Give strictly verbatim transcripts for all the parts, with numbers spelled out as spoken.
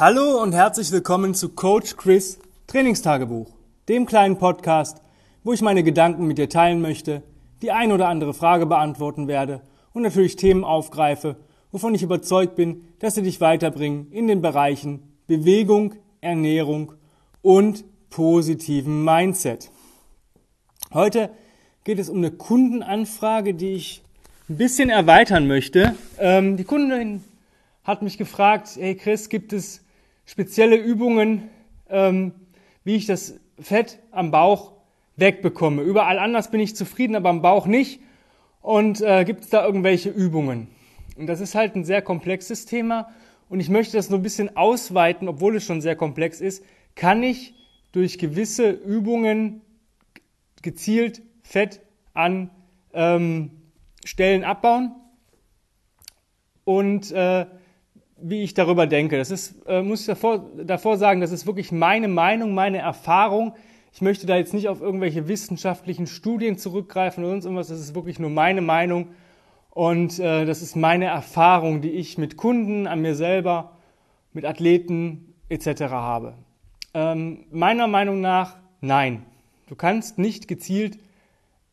Hallo und herzlich willkommen zu Coach Chris Trainingstagebuch, dem kleinen Podcast, wo ich meine Gedanken mit dir teilen möchte, die ein oder andere Frage beantworten werde und natürlich Themen aufgreife, wovon ich überzeugt bin, dass sie dich weiterbringen in den Bereichen Bewegung, Ernährung und positiven Mindset. Heute geht es um eine Kundenanfrage, die ich ein bisschen erweitern möchte. Ähm, die Kundin hat mich gefragt, hey Chris, gibt es spezielle Übungen, ähm, wie ich das Fett am Bauch wegbekomme. Überall anders bin ich zufrieden, aber am Bauch nicht. Und äh, gibt es da irgendwelche Übungen? Und das ist halt ein sehr komplexes Thema. Und ich möchte das nur ein bisschen ausweiten, obwohl es schon sehr komplex ist. Kann ich durch gewisse Übungen gezielt Fett an ähm, Stellen abbauen? Und äh, wie ich darüber denke. Das ist, äh, muss ich davor, davor sagen, das ist wirklich meine Meinung, meine Erfahrung. Ich möchte da jetzt nicht auf irgendwelche wissenschaftlichen Studien zurückgreifen oder sonst irgendwas. Das ist wirklich nur meine Meinung und äh, das ist meine Erfahrung, die ich mit Kunden, an mir selber, mit Athleten et cetera habe. Ähm, meiner Meinung nach, nein. Du kannst nicht gezielt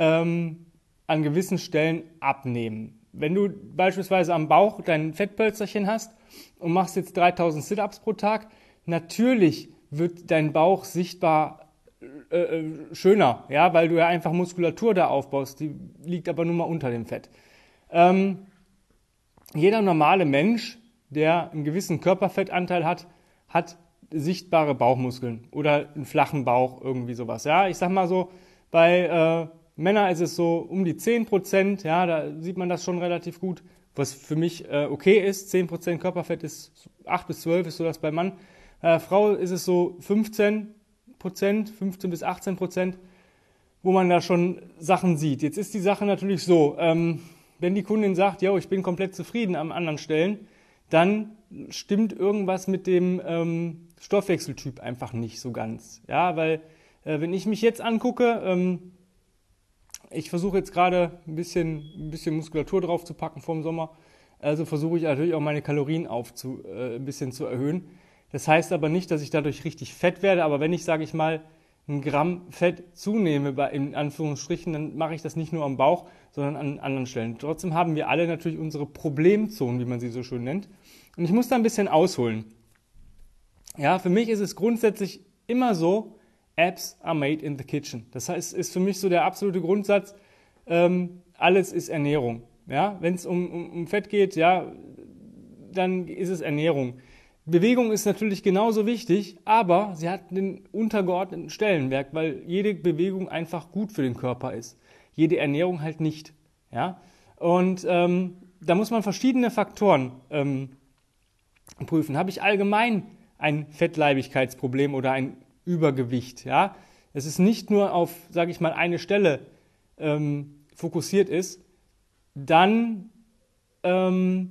ähm, an gewissen Stellen abnehmen. Wenn du beispielsweise am Bauch dein Fettpölsterchen hast und machst jetzt dreitausend Sit-Ups pro Tag, natürlich wird dein Bauch sichtbar äh, schöner, ja, weil du ja einfach Muskulatur da aufbaust, die liegt aber nun mal unter dem Fett. Ähm, jeder normale Mensch, der einen gewissen Körperfettanteil hat, hat sichtbare Bauchmuskeln oder einen flachen Bauch, irgendwie sowas. Ja, ich sag mal so, bei... Äh, Männer ist es so um die zehn Prozent, ja, da sieht man das schon relativ gut, was für mich äh, okay ist. zehn Prozent Körperfett ist acht bis zwölf ist so das beim Mann. Äh, Frau ist es so fünfzehn Prozent, fünfzehn bis achtzehn Prozent, wo man da schon Sachen sieht. Jetzt ist die Sache natürlich so, ähm, wenn die Kundin sagt, ja, ich bin komplett zufrieden an anderen Stellen, dann stimmt irgendwas mit dem ähm, Stoffwechseltyp einfach nicht so ganz. Ja, weil äh, wenn ich mich jetzt angucke, ähm, ich versuche jetzt gerade ein bisschen, ein bisschen Muskulatur drauf zu packen vor dem Sommer. Also versuche ich natürlich auch meine Kalorien aufzu, äh, ein bisschen zu erhöhen. Das heißt aber nicht, dass ich dadurch richtig fett werde. Aber wenn ich, sage ich mal, ein Gramm Fett zunehme, bei, in Anführungsstrichen, dann mache ich das nicht nur am Bauch, sondern an anderen Stellen. Trotzdem haben wir alle natürlich unsere Problemzonen, wie man sie so schön nennt. Und ich muss da ein bisschen ausholen. Ja, für mich ist es grundsätzlich immer so, Apps are made in the kitchen. Das heißt, ist für mich so der absolute Grundsatz, ähm, alles ist Ernährung. Ja? Wenn es um, um, um Fett geht, ja, dann ist es Ernährung. Bewegung ist natürlich genauso wichtig, aber sie hat einen untergeordneten Stellenwert, weil jede Bewegung einfach gut für den Körper ist. Jede Ernährung halt nicht. Ja? Und ähm, da muss man verschiedene Faktoren ähm, prüfen. Habe ich allgemein ein Fettleibigkeitsproblem oder ein Übergewicht, ja. Es ist nicht nur auf, sage ich mal, eine Stelle ähm, fokussiert ist, dann ähm,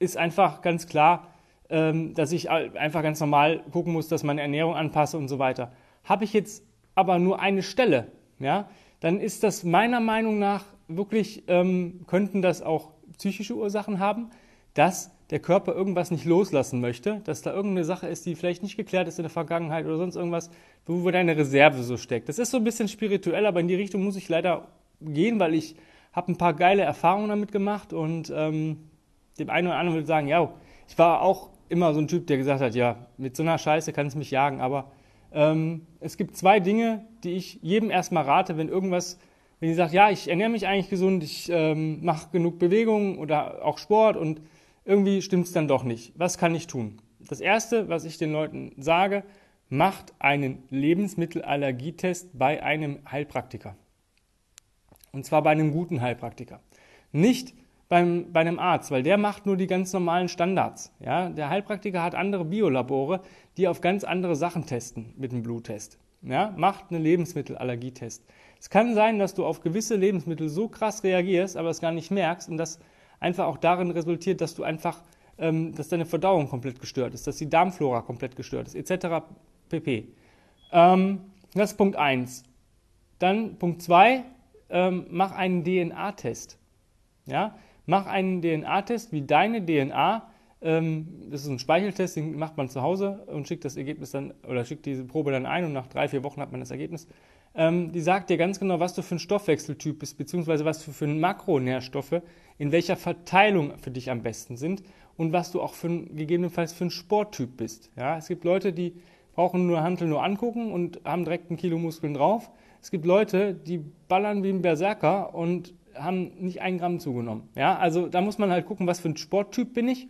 ist einfach ganz klar, ähm, dass ich einfach ganz normal gucken muss, dass meine Ernährung anpasse und so weiter. Habe ich jetzt aber nur eine Stelle, ja, dann ist das meiner Meinung nach wirklich, ähm, könnten das auch psychische Ursachen haben, dass der Körper irgendwas nicht loslassen möchte, dass da irgendeine Sache ist, die vielleicht nicht geklärt ist in der Vergangenheit oder sonst irgendwas, wo deine Reserve so steckt. Das ist so ein bisschen spirituell, aber in die Richtung muss ich leider gehen, weil ich habe ein paar geile Erfahrungen damit gemacht und ähm, dem einen oder anderen würde ich sagen, ja, ich war auch immer so ein Typ, der gesagt hat, ja, mit so einer Scheiße kann es mich jagen, aber ähm, es gibt zwei Dinge, die ich jedem erstmal rate, wenn irgendwas, wenn die sagt, ja, ich ernähre mich eigentlich gesund, ich ähm, mache genug Bewegung oder auch Sport und irgendwie stimmt's dann doch nicht. Was kann ich tun? Das Erste, was ich den Leuten sage, macht einen Lebensmittelallergietest bei einem Heilpraktiker. Und zwar bei einem guten Heilpraktiker. Nicht beim, bei einem Arzt, weil der macht nur die ganz normalen Standards. Ja? Der Heilpraktiker hat andere Biolabore, die auf ganz andere Sachen testen mit dem Bluttest. Ja? Macht einen Lebensmittelallergietest. Es kann sein, dass du auf gewisse Lebensmittel so krass reagierst, aber es gar nicht merkst und das einfach auch darin resultiert, dass du einfach, ähm, dass deine Verdauung komplett gestört ist, dass die Darmflora komplett gestört ist, et cetera pp. Ähm, das ist Punkt eins. Dann Punkt zwei, ähm, mach einen D N A-Test. Ja? Mach einen D N A-Test, wie deine D N A Ähm, das ist ein Speicheltest, den macht man zu Hause und schickt das Ergebnis dann, oder schickt diese Probe dann ein und nach drei, vier Wochen hat man das Ergebnis. Ähm, die sagt dir ganz genau, was du für ein Stoffwechseltyp bist, beziehungsweise was du für Makronährstoffe in welcher Verteilung für dich am besten sind und was du auch für ein, gegebenenfalls für ein Sporttyp bist. Ja, es gibt Leute, die brauchen nur Hanteln nur angucken und haben direkt ein Kilo Muskeln drauf. Es gibt Leute, die ballern wie ein Berserker und haben nicht ein Gramm zugenommen. Ja, also da muss man halt gucken, was für ein Sporttyp bin ich.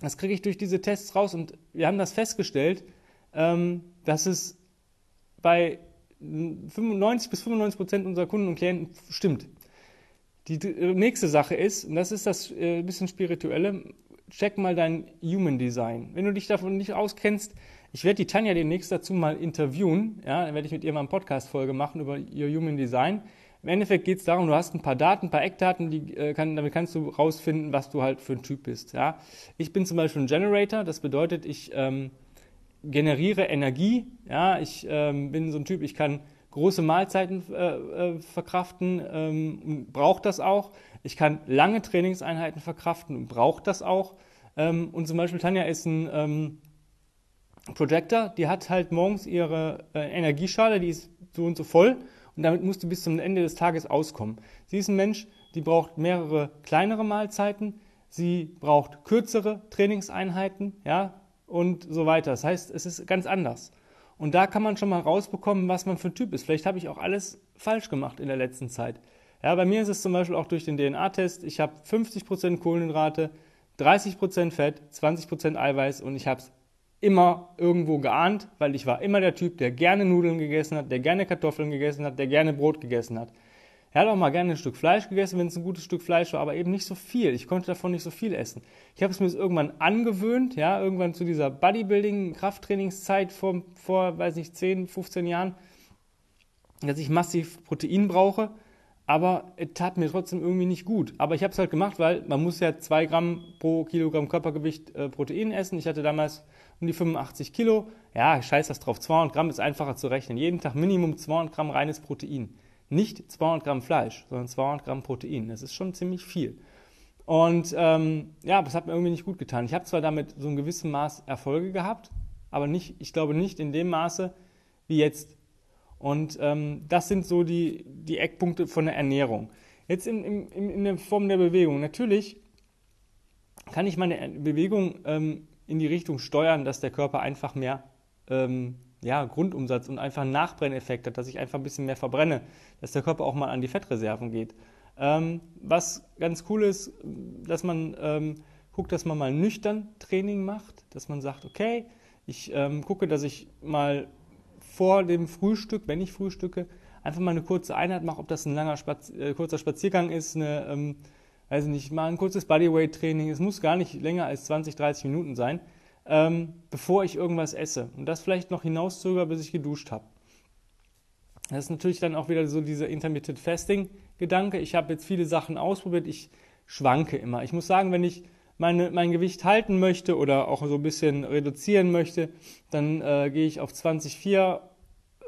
Das kriege ich durch diese Tests raus und wir haben das festgestellt, ähm, dass es bei neunzig bis fünfundneunzig Prozent unserer Kunden und Klienten stimmt. Die nächste Sache ist, und das ist das äh, bisschen Spirituelle, check mal dein Human Design. Wenn du dich davon nicht auskennst, ich werde die Tanja demnächst dazu mal interviewen, ja, dann werde ich mit ihr mal eine Podcast-Folge machen über ihr Human Design. Im Endeffekt geht es darum, du hast ein paar Daten, ein paar Eckdaten, die, äh, kann, damit kannst du rausfinden, was du halt für ein Typ bist. Ja. Ich bin zum Beispiel ein Generator, das bedeutet, ich ähm, generiere Energie. Ja. Ich ähm, bin so ein Typ, ich kann große Mahlzeiten äh, verkraften ähm, und braucht das auch. Ich kann lange Trainingseinheiten verkraften und braucht das auch. Ähm, und zum Beispiel Tanja ist ein ähm, Projector, die hat halt morgens ihre äh, Energieschale, die ist so und so voll und damit musst du bis zum Ende des Tages auskommen. Sie ist ein Mensch, die braucht mehrere kleinere Mahlzeiten, sie braucht kürzere Trainingseinheiten, ja, und so weiter. Das heißt, es ist ganz anders. Und da kann man schon mal rausbekommen, was man für ein Typ ist. Vielleicht habe ich auch alles falsch gemacht in der letzten Zeit. Ja, bei mir ist es zum Beispiel auch durch den D N A-Test, ich habe fünfzig Prozent Kohlenhydrate, dreißig Prozent Fett, zwanzig Prozent Eiweiß und ich habe es immer irgendwo geahnt, weil ich war immer der Typ, der gerne Nudeln gegessen hat, der gerne Kartoffeln gegessen hat, der gerne Brot gegessen hat. Er hat auch mal gerne ein Stück Fleisch gegessen, wenn es ein gutes Stück Fleisch war, aber eben nicht so viel. Ich konnte davon nicht so viel essen. Ich habe es mir jetzt irgendwann angewöhnt, ja, irgendwann zu dieser Bodybuilding-Krafttrainingszeit vor, vor, weiß nicht, zehn, fünfzehn Jahren, dass ich massiv Protein brauche, aber es tat mir trotzdem irgendwie nicht gut. Aber ich habe es halt gemacht, weil man muss ja zwei Gramm pro Kilogramm Körpergewicht äh, Protein essen. Ich hatte damals um die fünfundachtzig Kilo. Ja, scheiß das drauf, zweihundert Gramm ist einfacher zu rechnen. Jeden Tag Minimum zweihundert Gramm reines Protein. Nicht zweihundert Gramm Fleisch, sondern zweihundert Gramm Protein. Das ist schon ziemlich viel. Und ähm, ja, das hat mir irgendwie nicht gut getan. Ich habe zwar damit so ein gewisses Maß Erfolge gehabt, aber nicht, ich glaube nicht in dem Maße wie jetzt. Und ähm, das sind so die, die Eckpunkte von der Ernährung. Jetzt in, in, in der Form der Bewegung. Natürlich kann ich meine Bewegung ähm, in die Richtung steuern, dass der Körper einfach mehr ähm, ja, Grundumsatz und einfach einen Nachbrenneffekt hat, dass ich einfach ein bisschen mehr verbrenne, dass der Körper auch mal an die Fettreserven geht. Ähm, was ganz cool ist, dass man ähm, guckt, dass man mal nüchtern Training macht, dass man sagt, okay, ich ähm, gucke, dass ich mal vor dem Frühstück, wenn ich frühstücke, einfach mal eine kurze Einheit mache, ob das ein langer Spaz- äh, kurzer Spaziergang ist, eine, ähm, weiß nicht, mal ein kurzes Bodyweight-Training, es muss gar nicht länger als zwanzig, dreißig Minuten sein, Ähm, bevor ich irgendwas esse und das vielleicht noch hinauszögere, bis ich geduscht habe. Das ist natürlich dann auch wieder so dieser Intermittent Fasting-Gedanke. Ich habe jetzt viele Sachen ausprobiert, ich schwanke immer. Ich muss sagen, wenn ich meine, mein Gewicht halten möchte oder auch so ein bisschen reduzieren möchte, dann äh, gehe ich auf zwanzig Komma vier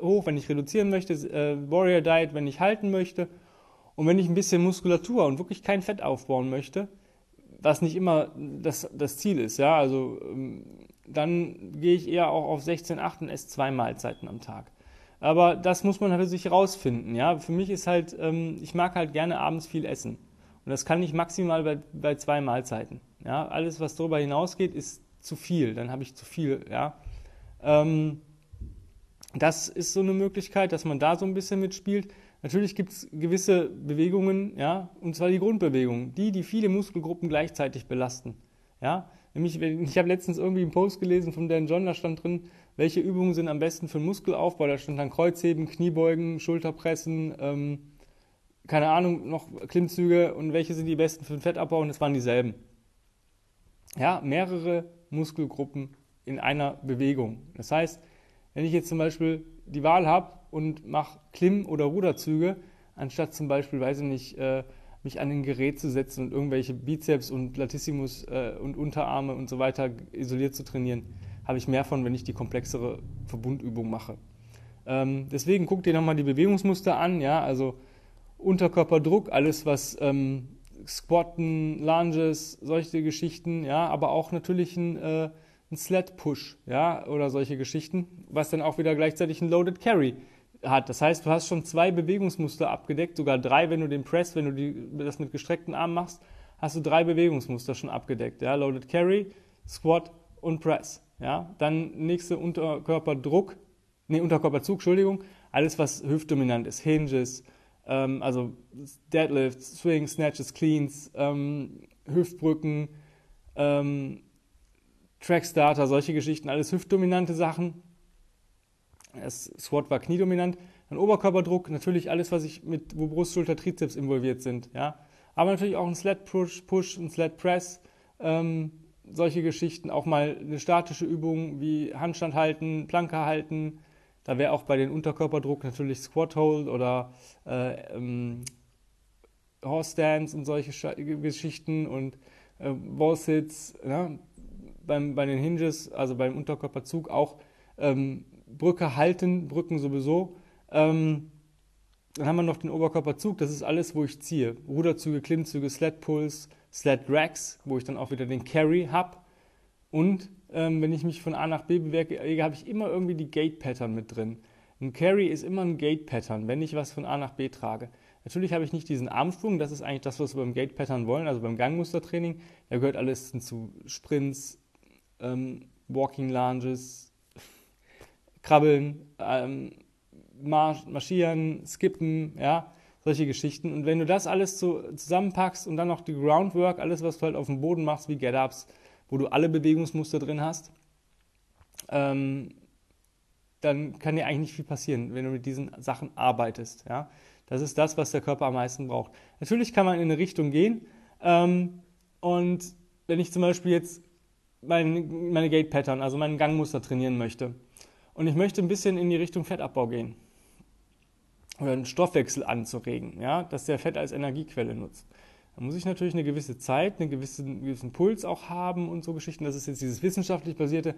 hoch, wenn ich reduzieren möchte, äh, Warrior Diet, wenn ich halten möchte. Und wenn ich ein bisschen Muskulatur und wirklich kein Fett aufbauen möchte, was nicht immer das, das Ziel ist, ja, also dann gehe ich eher auch auf sechzehn Komma acht und esse zwei Mahlzeiten am Tag. Aber das muss man halt für sich rausfinden, ja. Für mich ist halt, ich mag halt gerne abends viel essen und das kann ich maximal bei, bei zwei Mahlzeiten, ja. Alles, was darüber hinausgeht, ist zu viel, dann habe ich zu viel, ja. Das ist so eine Möglichkeit, dass man da so ein bisschen mitspielt. Natürlich gibt es gewisse Bewegungen, ja, und zwar die Grundbewegungen, die, die viele Muskelgruppen gleichzeitig belasten. Ja? Nämlich, ich habe letztens irgendwie einen Post gelesen von Dan John, da stand drin, welche Übungen sind am besten für den Muskelaufbau. Da stand dann Kreuzheben, Kniebeugen, Schulterpressen, ähm, keine Ahnung, noch Klimmzüge und welche sind die besten für den Fettabbau und das waren dieselben. Ja, mehrere Muskelgruppen in einer Bewegung. Das heißt, wenn ich jetzt zum Beispiel die Wahl habe und mache Klimm- oder Ruderzüge, anstatt zum Beispiel, weiß ich nicht, äh, mich an ein Gerät zu setzen und irgendwelche Bizeps und Latissimus äh, und Unterarme und so weiter isoliert zu trainieren, habe ich mehr von, wenn ich die komplexere Verbundübung mache. Ähm, deswegen guck dir nochmal die Bewegungsmuster an, ja, also Unterkörperdruck, alles was ähm, Squatten, Lunges, solche Geschichten, ja, aber auch natürlich ein, äh, ein Sled-Push, ja, oder solche Geschichten, was dann auch wieder gleichzeitig ein Loaded Carry hat. Das heißt, du hast schon zwei Bewegungsmuster abgedeckt, sogar drei, wenn du den Press, wenn du die, das mit gestreckten Armen machst, hast du drei Bewegungsmuster schon abgedeckt, ja, Loaded Carry, Squat und Press, ja. Dann nächste Unterkörperdruck, nee, Unterkörperzug, Entschuldigung, alles, was hüftdominant ist, Hinges, ähm, also Deadlifts, Swings, Snatches, Cleans, ähm, Hüftbrücken, ähm, Trackstarter, solche Geschichten, alles hüftdominante Sachen. Das Squat war kniedominant. Dann Oberkörperdruck, natürlich alles, was ich mit, wo Brust, Schulter, Trizeps involviert sind, ja. Aber natürlich auch ein Sled Push, Push, ein Sled Press, ähm, solche Geschichten, auch mal eine statische Übung wie Handstand halten, Planke halten. Da wäre auch bei den Unterkörperdruck natürlich Squat Hold oder äh, ähm, Horse Stance und solche Sch- Geschichten und äh, Wall Sits, ja. Beim, bei den Hinges, also beim Unterkörperzug auch ähm, Brücke halten, Brücken sowieso. Ähm, dann haben wir noch den Oberkörperzug, das ist alles, wo ich ziehe. Ruderzüge, Klimmzüge, Sled Pulls, Sled Drags, wo ich dann auch wieder den Carry habe. Und ähm, wenn ich mich von A nach B bewege, habe ich immer irgendwie die Gate-Pattern mit drin. Ein Carry ist immer ein Gate-Pattern, wenn ich was von A nach B trage. Natürlich habe ich nicht diesen Armschwung, das ist eigentlich das, was wir beim Gate-Pattern wollen, also beim Gangmustertraining. Da gehört alles zu Sprints, ähm, Walking Lunges, Krabbeln, ähm, Marsch, Marschieren, Skippen, ja, solche Geschichten. Und wenn du das alles so zusammenpackst und dann noch die Groundwork, alles, was du halt auf dem Boden machst, wie Get-Ups, wo du alle Bewegungsmuster drin hast, ähm, dann kann dir eigentlich nicht viel passieren, wenn du mit diesen Sachen arbeitest, ja. Das ist das, was der Körper am meisten braucht. Natürlich kann man in eine Richtung gehen ähm, und wenn ich zum Beispiel jetzt meine, meine Gate-Pattern, also meinen Gangmuster trainieren möchte und ich möchte ein bisschen in die Richtung Fettabbau gehen oder einen Stoffwechsel anzuregen, ja, dass der Fett als Energiequelle nutzt, dann muss ich natürlich eine gewisse Zeit, einen gewissen, einen gewissen Puls auch haben und so Geschichten. Das ist jetzt dieses wissenschaftlich basierte.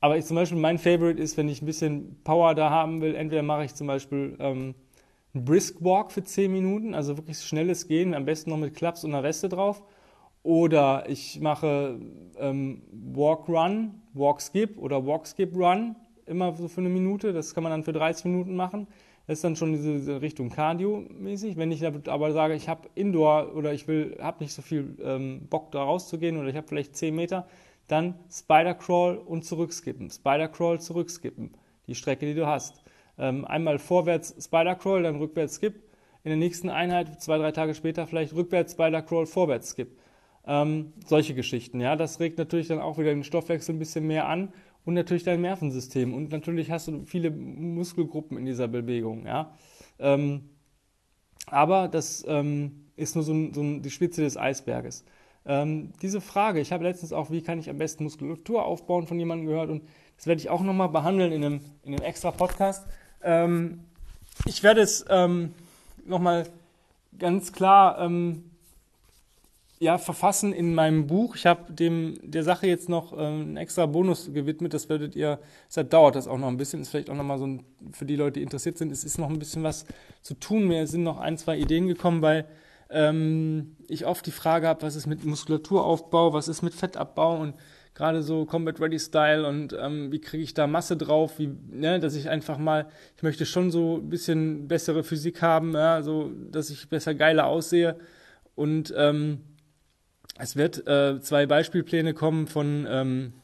Aber ich zum Beispiel, mein Favorite ist, wenn ich ein bisschen Power da haben will, entweder mache ich zum Beispiel Ähm, ein Brisk Walk für zehn Minuten, also wirklich schnelles Gehen, am besten noch mit Klaps und einer Weste drauf. Oder ich mache ähm, Walk Run, Walk Skip oder Walk Skip Run, immer so für eine Minute. Das kann man dann für dreißig Minuten machen. Das ist dann schon diese, diese Richtung Cardio-mäßig. Wenn ich aber sage, ich habe Indoor oder ich will, habe nicht so viel ähm, Bock da rauszugehen oder ich habe vielleicht zehn Meter, dann Spider Crawl und zurückskippen. Spider Crawl, zurückskippen, die Strecke, die du hast. Einmal vorwärts Spider Crawl, dann rückwärts Skip. In der nächsten Einheit, zwei, drei Tage später vielleicht rückwärts Spider Crawl, vorwärts Skip. Ähm, solche Geschichten, ja. Das regt natürlich dann auch wieder den Stoffwechsel ein bisschen mehr an und natürlich dein Nervensystem. Und natürlich hast du viele Muskelgruppen in dieser Bewegung, ja. Ähm, aber das ähm, ist nur so, ein, so ein, die Spitze des Eisberges. Ähm, diese Frage, ich habe letztens auch, wie kann ich am besten Muskulatur aufbauen, von jemandem gehört. Und das werde ich auch nochmal behandeln in einem, in einem extra Podcast. Ähm, ich werde es ähm, nochmal ganz klar ähm, ja, verfassen in meinem Buch. Ich habe dem der Sache jetzt noch ähm, einen extra Bonus gewidmet. Das werdet ihr, das dauert das auch noch ein bisschen. Ist vielleicht auch nochmal so ein, für die Leute, die interessiert sind, es ist noch ein bisschen was zu tun. Mir sind noch ein, zwei Ideen gekommen, weil ähm, ich oft die Frage habe, was ist mit Muskulaturaufbau, was ist mit Fettabbau und gerade so Combat-Ready-Style und ähm, wie kriege ich da Masse drauf, wie, ne, dass ich einfach mal, ich möchte schon so ein bisschen bessere Physik haben, ja, so, dass ich besser geiler aussehe. Und ähm, es wird äh, zwei Beispielpläne kommen von ähm,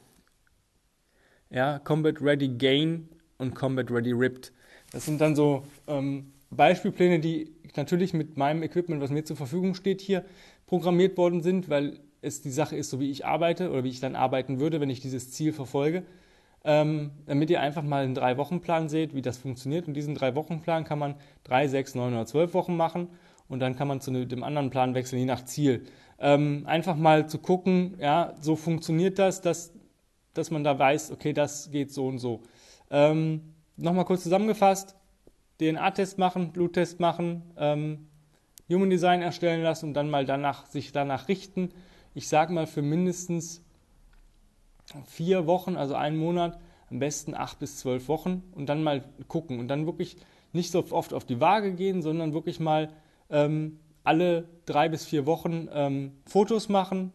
ja, Combat-Ready-Gain und Combat-Ready-Ripped. Das sind dann so ähm, Beispielpläne, die natürlich mit meinem Equipment, was mir zur Verfügung steht, hier programmiert worden sind, weil es die Sache ist, so wie ich arbeite oder wie ich dann arbeiten würde, wenn ich dieses Ziel verfolge, ähm, damit ihr einfach mal einen Drei-Wochen-Plan seht, wie das funktioniert. Und diesen Drei-Wochen-Plan kann man drei, sechs, neun oder zwölf Wochen machen und dann kann man zu dem anderen Plan wechseln, je nach Ziel. Ähm, einfach mal zu gucken, ja, so funktioniert das, dass, dass man da weiß, okay, das geht so und so. Ähm, nochmal kurz zusammengefasst, D N A-Test machen, Bluttest machen, ähm, Human Design erstellen lassen und dann mal danach, sich danach richten. Ich sage mal, für mindestens vier Wochen, also einen Monat, am besten acht bis zwölf Wochen und dann mal gucken. Und dann wirklich nicht so oft auf die Waage gehen, sondern wirklich mal ähm, alle drei bis vier Wochen ähm, Fotos machen,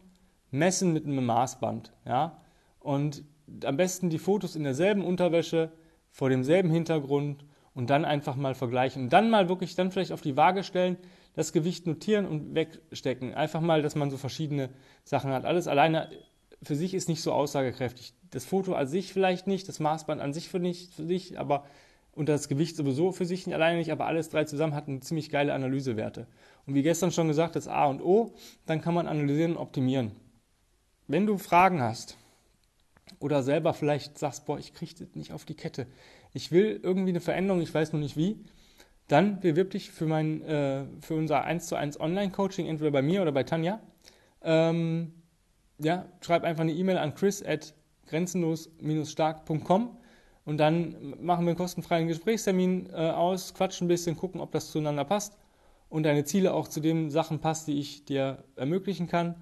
messen mit einem Maßband. Ja? Und am besten die Fotos in derselben Unterwäsche, vor demselben Hintergrund und dann einfach mal vergleichen. Und dann mal wirklich, dann vielleicht auf die Waage stellen, das Gewicht notieren und wegstecken. Einfach mal, dass man so verschiedene Sachen hat. Alles alleine für sich ist nicht so aussagekräftig. Das Foto an sich vielleicht nicht, das Maßband an sich für, nicht, für sich, aber und das Gewicht sowieso für sich nicht, alleine nicht, aber alles drei zusammen hatten ziemlich geile Analysewerte. Und wie gestern schon gesagt, das A und O, dann kann man analysieren und optimieren. Wenn du Fragen hast oder selber vielleicht sagst, boah, ich kriege das nicht auf die Kette, ich will irgendwie eine Veränderung, ich weiß nur nicht wie, dann bewirb dich für, mein, äh, für unser eins zu eins Online-Coaching, entweder bei mir oder bei Tanja. Ähm, ja, schreib einfach eine E-Mail an chris at grenzenlos dash stark punkt com und dann machen wir einen kostenfreien Gesprächstermin äh, aus, quatschen ein bisschen, gucken, ob das zueinander passt und deine Ziele auch zu den Sachen passt, die ich dir ermöglichen kann.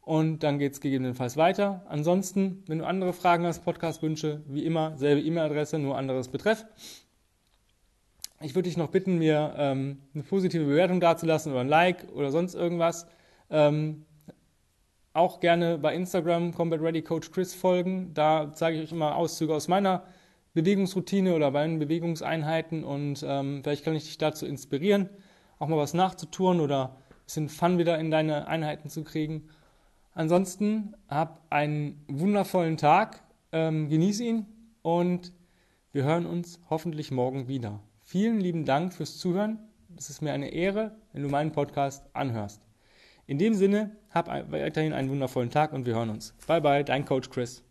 Und dann geht es gegebenenfalls weiter. Ansonsten, wenn du andere Fragen hast, Podcast-Wünsche, wie immer, selbe E-Mail-Adresse, nur anderes Betreff. Ich würde dich noch bitten, mir ähm, eine positive Bewertung dazulassen oder ein Like oder sonst irgendwas. Ähm, auch gerne bei Instagram Combat Ready Coach Chris folgen. Da zeige ich euch immer Auszüge aus meiner Bewegungsroutine oder meinen Bewegungseinheiten und ähm, vielleicht kann ich dich dazu inspirieren, auch mal was nachzutun oder ein bisschen Fun wieder in deine Einheiten zu kriegen. Ansonsten hab einen wundervollen Tag, ähm, genieß ihn und wir hören uns hoffentlich morgen wieder. Vielen lieben Dank fürs Zuhören. Es ist mir eine Ehre, wenn du meinen Podcast anhörst. In dem Sinne, hab weiterhin einen wundervollen Tag und wir hören uns. Bye bye, dein Coach Chris.